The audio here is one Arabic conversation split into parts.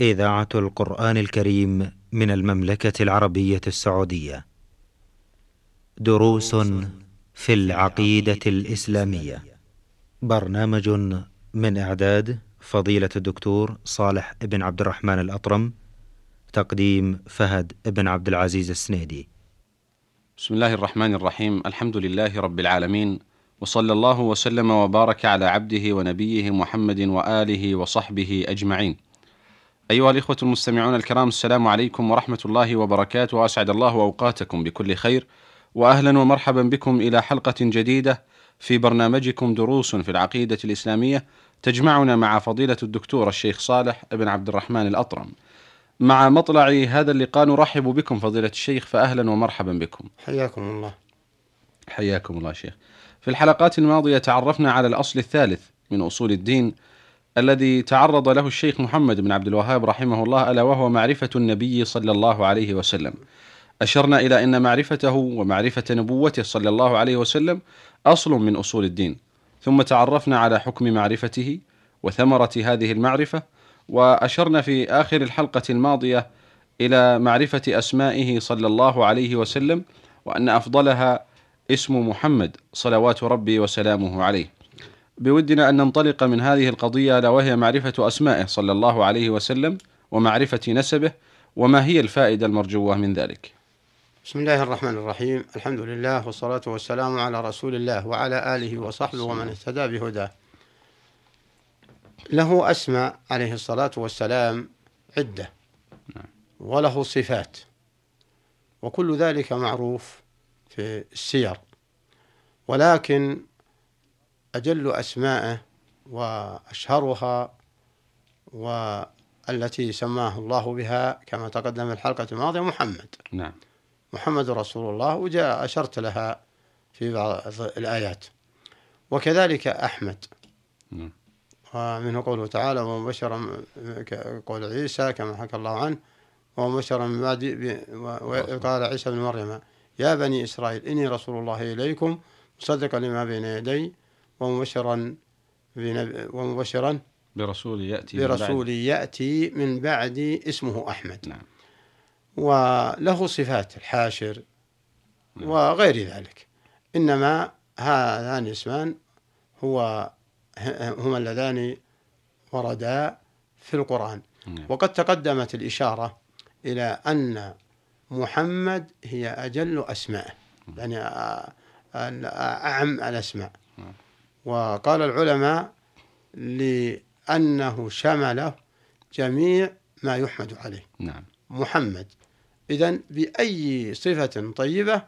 إذاعة القرآن الكريم من المملكة العربية السعودية. دروس في العقيدة الإسلامية، برنامج من إعداد فضيلة الدكتور صالح بن عبد الرحمن الأطرم، تقديم فهد بن عبد العزيز السنيدي. بسم الله الرحمن الرحيم، الحمد لله رب العالمين، وصلى الله وسلم وبارك على عبده ونبيه محمد وآله وصحبه أجمعين. أيها الإخوة المستمعون الكرام، السلام عليكم ورحمة الله وبركاته، وأسعد الله أوقاتكم بكل خير، وأهلا ومرحبا بكم إلى حلقة جديدة في برنامجكم دروس في العقيدة الإسلامية، تجمعنا مع فضيلة الدكتور الشيخ صالح بن عبد الرحمن الأطرم. مع مطلع هذا اللقاء نرحب بكم فضيلة الشيخ، فأهلا ومرحبا بكم. حياكم الله شيخ. في الحلقات الماضية تعرفنا على الأصل الثالث من أصول الدين الذي تعرض له الشيخ محمد بن عبد الوهاب رحمه الله، ألا وهو معرفة النبي صلى الله عليه وسلم. أشرنا إلى أن معرفته ومعرفة نبوته صلى الله عليه وسلم أصل من أصول الدين، ثم تعرفنا على حكم معرفته وثمرة هذه المعرفة، وأشرنا في آخر الحلقة الماضية إلى معرفة أسمائه صلى الله عليه وسلم، وأن أفضلها اسم محمد صلوات ربي وسلامه عليه. بودنا أن ننطلق من هذه القضية، ألا وهي معرفة أسمائه صلى الله عليه وسلم ومعرفة نسبه، وما هي الفائدة المرجوة من ذلك. بسم الله الرحمن الرحيم، الحمد لله والصلاة والسلام على رسول الله وعلى آله وصحبه ومن اهتدى بهداه. له أسماء عليه الصلاة والسلام عدة، وله صفات، وكل ذلك معروف في السير، ولكن أجل أسمائه وأشهرها والتي سماه الله بها كما تقدم الحلقة الماضية محمد. نعم، محمد رسول الله، وجاء أشرت لها في بعض الآيات. وكذلك أحمد، ومنه قوله تعالى ومبشرا، قول عيسى كما حكى الله عنه ومبشرا وقال عيسى بن مريم يا بني إسرائيل إني رسول الله إليكم مصدقا لما بين يدي ومبشرا برسول يأتي من بعد اسمه أحمد. نعم. وله صفات الحاشر. نعم. وغير ذلك. إنما هذان اسمان هما اللذان وردا في القرآن. نعم. وقد تقدمت الإشارة إلى أن محمد هي أجل أسماء، يعني أعم الأسماء. نعم. وقال العلماء لأنه شمل جميع ما يحمد عليه. نعم. محمد إذن بأي صفة طيبة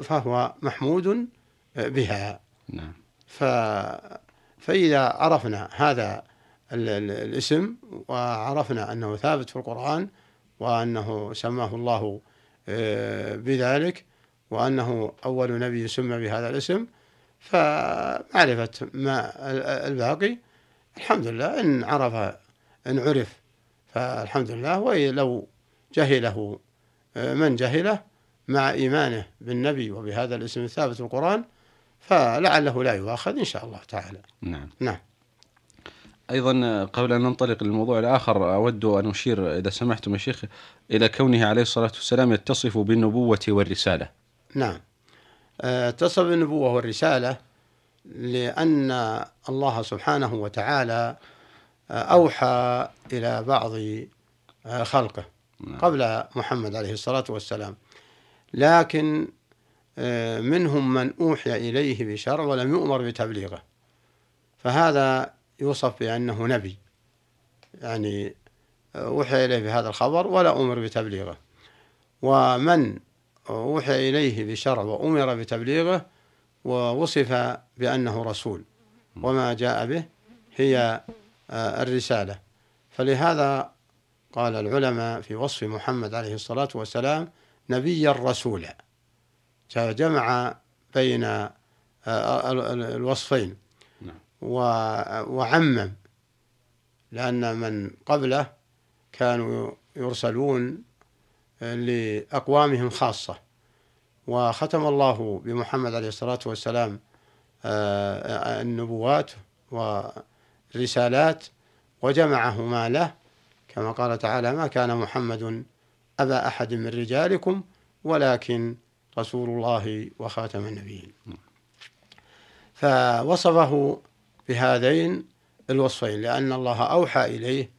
فهو محمود بها. نعم. فإذا عرفنا هذا الاسم وعرفنا أنه ثابت في القرآن وأنه سماه الله بذلك وأنه أول نبي سمى بهذا الاسم، فمعرفة ما الباقي الحمد لله إن عرف فالحمد لله، ولو جهله من جهله مع إيمانه بالنبي وبهذا الاسم الثابت في القرآن فلعله لا يؤاخذ إن شاء الله تعالى. نعم. أيضا قبل أن ننطلق للموضوع الآخر أود أن أشير إذا سمحتم يا شيخ إلى كونه عليه الصلاة والسلام يتصف بالنبوة والرسالة. نعم، اتصف بالنبوة والرسالة لأن الله سبحانه وتعالى أوحى إلى بعض خلقه قبل محمد عليه الصلاة والسلام، لكن منهم من أوحي إليه بشرع ولم يؤمر بتبليغه، فهذا يوصف بأنه نبي، يعني أوحي إليه بهذا الخبر ولا أمر بتبليغه. ومن أوحي إليه بشرع وأمر بتبليغه ووصف بأنه رسول، وما جاء به هي الرسالة. فلهذا قال العلماء في وصف محمد عليه الصلاة والسلام نبيا رسولا، جمع بين الوصفين وعمم، لأن من قبله كانوا يرسلون لأقوامهم خاصة، وختم الله بمحمد عليه الصلاة والسلام النبوات والرسالات وجمعهما له، كما قال تعالى: ما كان محمد أبا أحد من رجالكم ولكن رسول الله وخاتم النبيين. فوصفه بهذين الوصفين لأن الله أوحى إليه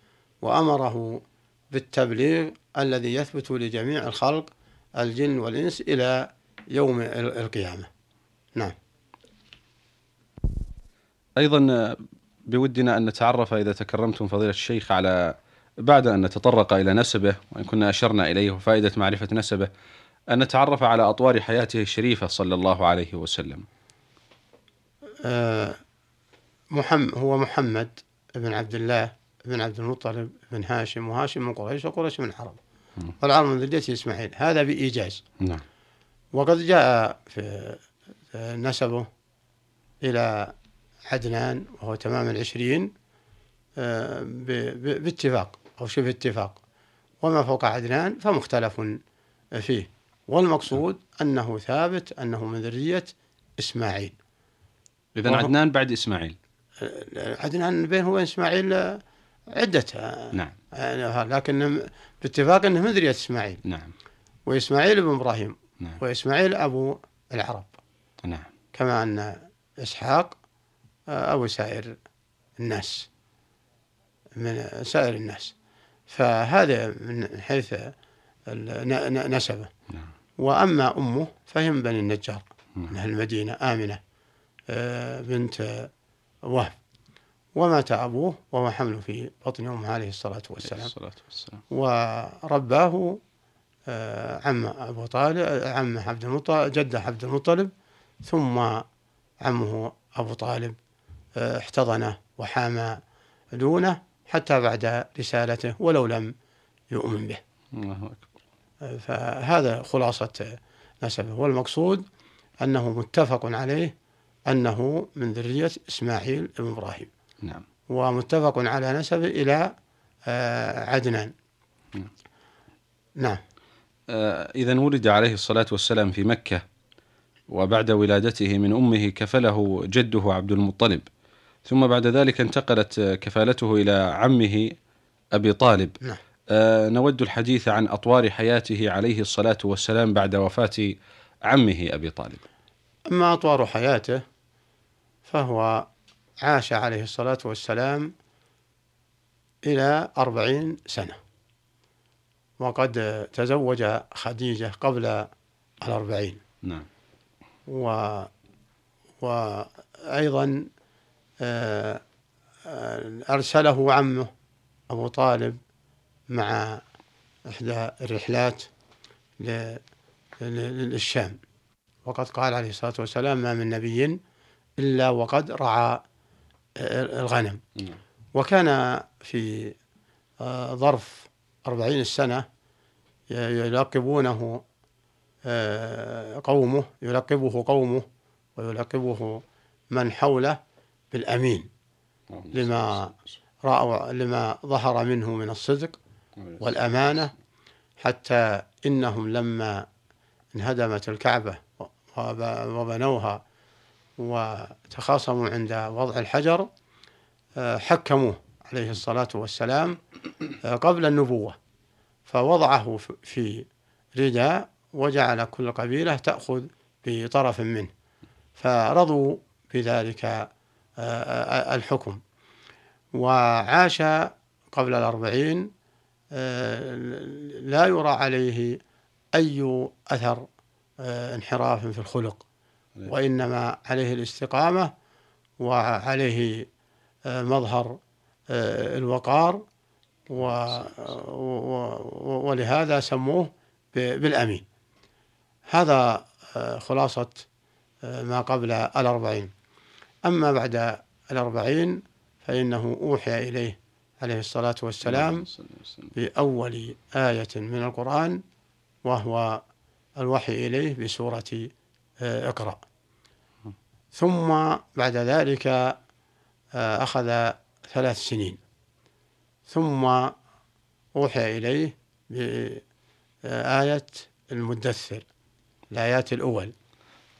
وأمره بالتبليغ الذي يثبت لجميع الخلق الجن والإنس إلى يوم القيامة. نعم. أيضا بودنا أن نتعرف إذا تكرمتم فضيلة الشيخ على، بعد أن نتطرق إلى نسبه وإن كنا أشرنا إليه وفائدة معرفة نسبه، أن نتعرف على أطوار حياته الشريفة صلى الله عليه وسلم. هو محمد بن عبد الله بن عبد المطلب بن هاشم، وهاشم من قريش، وقريش من العرب، والعرب من ذرية إسماعيل، هذا بإيجاز. نعم. وقد جاء في نسبه إلى عدنان وهو تمام 20 باتفاق أو شبه اتفاق، وما فوق عدنان فمختلف فيه، والمقصود أنه ثابت أنه من ذرية إسماعيل. إذن عدنان بعد إسماعيل، عدنان بينه وبين إسماعيل عدة. نعم. لكن باتفاق أنه من ذرية إسماعيل. نعم. وإسماعيل بن إبراهيم. نعم. وإسماعيل أبو العرب. نعم. كما أن إسحاق أو سائر الناس، من سائر الناس، فهذا من حيث نسبه. نعم. وأما أمه فهم بني النجار. نعم. من أهل المدينة، آمنة بنت وهب، ومات أبوه وهو حمل في بطن أمه عليه الصلاة والسلام، ورباه عم أبو طالب، عم عبد المطلب، جده عبد المطلب، ثم عمه أبو طالب احتضنه وحامى دونه حتى بعد رسالته ولو لم يؤمن به. الله أكبر. فهذا خلاصة نسبه، والمقصود أنه متفق عليه أنه من ذرية إسماعيل بن إبراهيم. نعم. ومتفق على نسبه إلى عدنان. نعم. نعم. إذن ولد عليه الصلاة والسلام في مكة، وبعد ولادته من أمه كفله جده عبد المطلب، ثم بعد ذلك انتقلت كفالته إلى عمه أبي طالب. نعم. نود الحديث عن أطوار حياته عليه الصلاة والسلام بعد وفاة عمه أبي طالب. أما أطوار حياته فهو عاش عليه الصلاة والسلام إلى 40 سنة، وقد تزوج خديجة قبل 40. نعم. وأيضا أرسله عمه أبو طالب مع إحدى الرحلات للشام، وقد قال عليه الصلاة والسلام: ما من نبي إلا وقد رعى الغنم. وكان في ظرف 40 سنة يلقبونه قومه، يلقبه قومه ويلقبه من حوله بالأمين، لما رأوا، لما ظهر منه من الصدق والأمانة، حتى إنهم لما انهدمت الكعبة وبنوها وتخاصموا عند وضع الحجر حكموه عليه الصلاة والسلام قبل النبوة، فوضعه في رداء وجعل كل قبيلة تأخذ بطرف منه، فرضوا بذلك الحكم. وعاش قبل 40 لا يرى عليه أي أثر انحراف في الخلق، وإنما عليه الاستقامة وعليه مظهر الوقار، ولهذا سموه بالأمين. هذا خلاصة ما قبل 40. أما بعد 40 فإنه أوحي إليه عليه الصلاة والسلام بأول آية من القرآن، وهو الوحي إليه بسورة اقرأ. ثم بعد ذلك أخذ 3 سنين، ثم أوحي إليه بآية المدثر، الآيات الأول.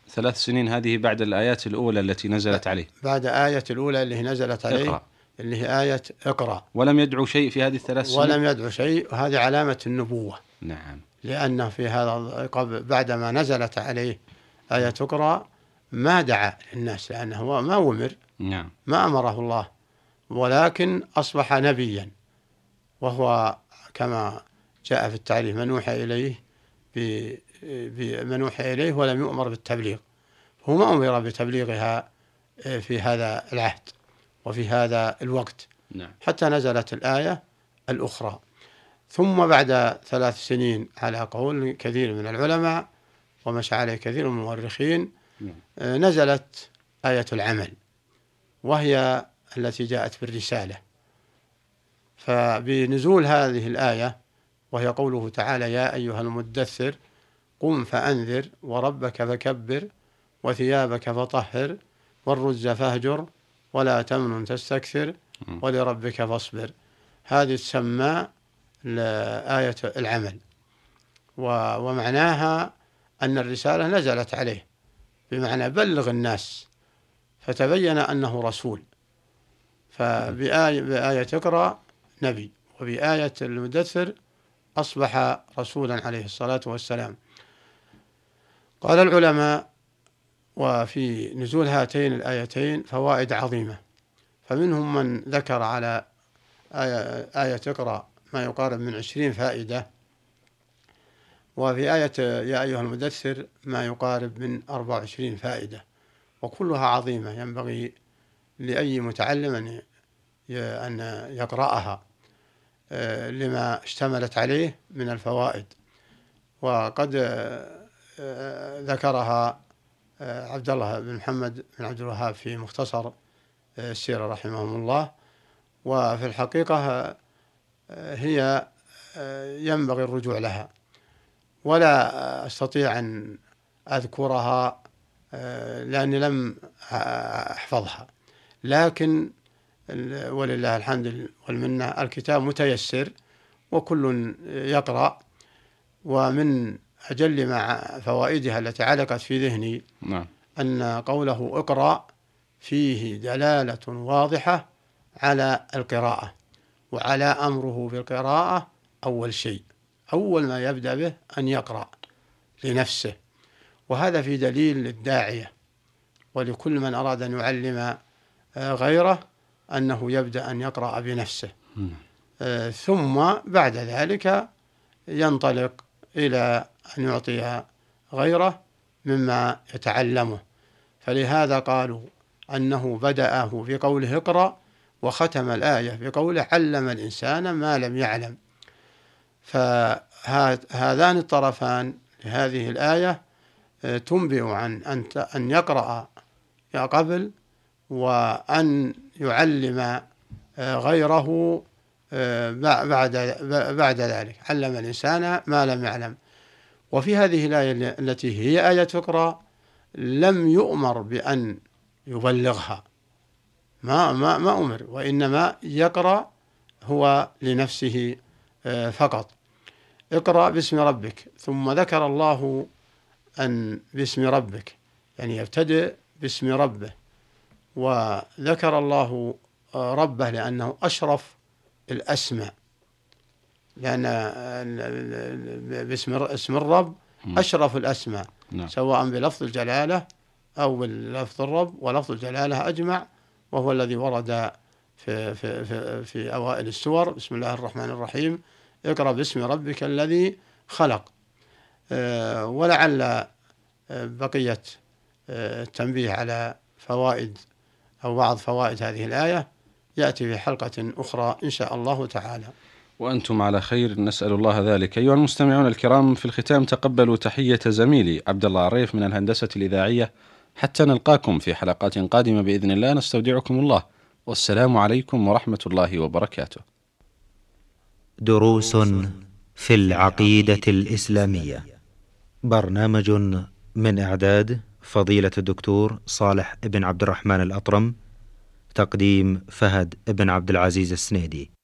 3 سنين هذه بعد الآيات الأولى التي نزلت عليه، بعد آية الأولى اللي نزلت عليه، اللي هي آية اقرأ. ولم يدعو شيء في هذه الثلاث سنين. ولم يدعو شيء، وهذه علامة النبوة. نعم. لأنه في هذا بعدما نزلت عليه آية اقرأ ما دعا للناس، لأنه ما أمر. نعم. ما أمره الله، ولكن أصبح نبيا، وهو كما جاء في التعليم من أوحى إليه ولم يؤمر بالتبليغ، هو ما أمر بتبليغها في هذا العهد وفي هذا الوقت. نعم. حتى نزلت الآية الأخرى. ثم بعد 3 سنين على قول كثير من العلماء ومشى عليه كثير من المؤرخين، نعم، نزلت آية العمل، وهي التي جاءت في الرسالة. فبنزول هذه الآية، وهي قوله تعالى: يا أيها المدثر قم فأنذر وربك فكبر وثيابك فطهر والرجز فاهجر ولا تمنن تستكثر ولربك فاصبر، هذه تسمى آية العمل. ومعناها أن الرسالة نزلت عليه بمعنى بلغ الناس، فتبين أنه رسول. فبآية اقرأ نبي، وبآية المدثر أصبح رسولا عليه الصلاة والسلام. قال العلماء: وفي نزول هاتين الآيتين فوائد عظيمة. فمنهم من ذكر على آية اقرأ ما يقارب من 20 فائدة، وفي آية يا أيها المدثر ما يقارب من 24 فائدة، وكلها عظيمة ينبغي لأي متعلم أن يقرأها لما اشتملت عليه من الفوائد. وقد ذكرها عبد الله بن محمد بن عبد الوهاب في مختصر السيرة رحمهم الله. وفي الحقيقة هي ينبغي الرجوع لها، ولا أستطيع أن أذكرها لأني لم أحفظها، لكن ولله الحمد والمنة الكتاب متيسر وكل يقرأ. ومن أجل مع فوائدها التي علقت في ذهني، نعم، أن قوله اقرأ فيه دلالة واضحة على القراءة، وعلى أمره بالقراءة أول شيء، أول ما يبدأ به أن يقرأ لنفسه، وهذا في دليل للداعية ولكل من أراد أن يعلم غيره أنه يبدأ أن يقرأ بنفسه، ثم بعد ذلك ينطلق إلى أن يعطيها غيره مما يتعلمه. فلهذا قالوا أنه بدأه في قوله اقرأ، وختم الآية في قوله علم الإنسان ما لم يعلم. فهذان الطرفان لهذه الآية تنبئ عن أن يقرأ قبل وأن يعلم غيره بعد ذلك. علم الإنسان ما لم يعلم. وفي هذه الآية التي هي آية اقرأ لم يؤمر بأن يبلغها، ما أمر، وإنما يقرأ هو لنفسه فقط. اقرأ باسم ربك، ثم ذكر الله أن باسم ربك يعني يبتدئ باسم ربه، وذكر الله ربه لأنه أشرف الأسماء، لأن اسم الرب أشرف الأسماء، نعم، سواء بلفظ الجلالة أو بلفظ الرب، ولفظ الجلالة أجمع، وهو الذي ورد في في في أوائل السور: بسم الله الرحمن الرحيم اقرأ باسم ربك الذي خلق. ولعل بقية التنبيه على فوائد أو بعض فوائد هذه الآية يأتي في حلقة أخرى إن شاء الله تعالى، وأنتم على خير، نسأل الله ذلك. أيها المستمعون الكرام، في الختام تقبلوا تحية زميلي عبد الله عريف من الهندسة الإذاعية، حتى نلقاكم في حلقات قادمة بإذن الله، نستودعكم الله، والسلام عليكم ورحمة الله وبركاته. دروس في العقيدة الإسلامية، برنامج من إعداد فضيلة الدكتور صالح بن عبد الرحمن الأطرم، تقديم فهد بن عبد العزيز السنيدي.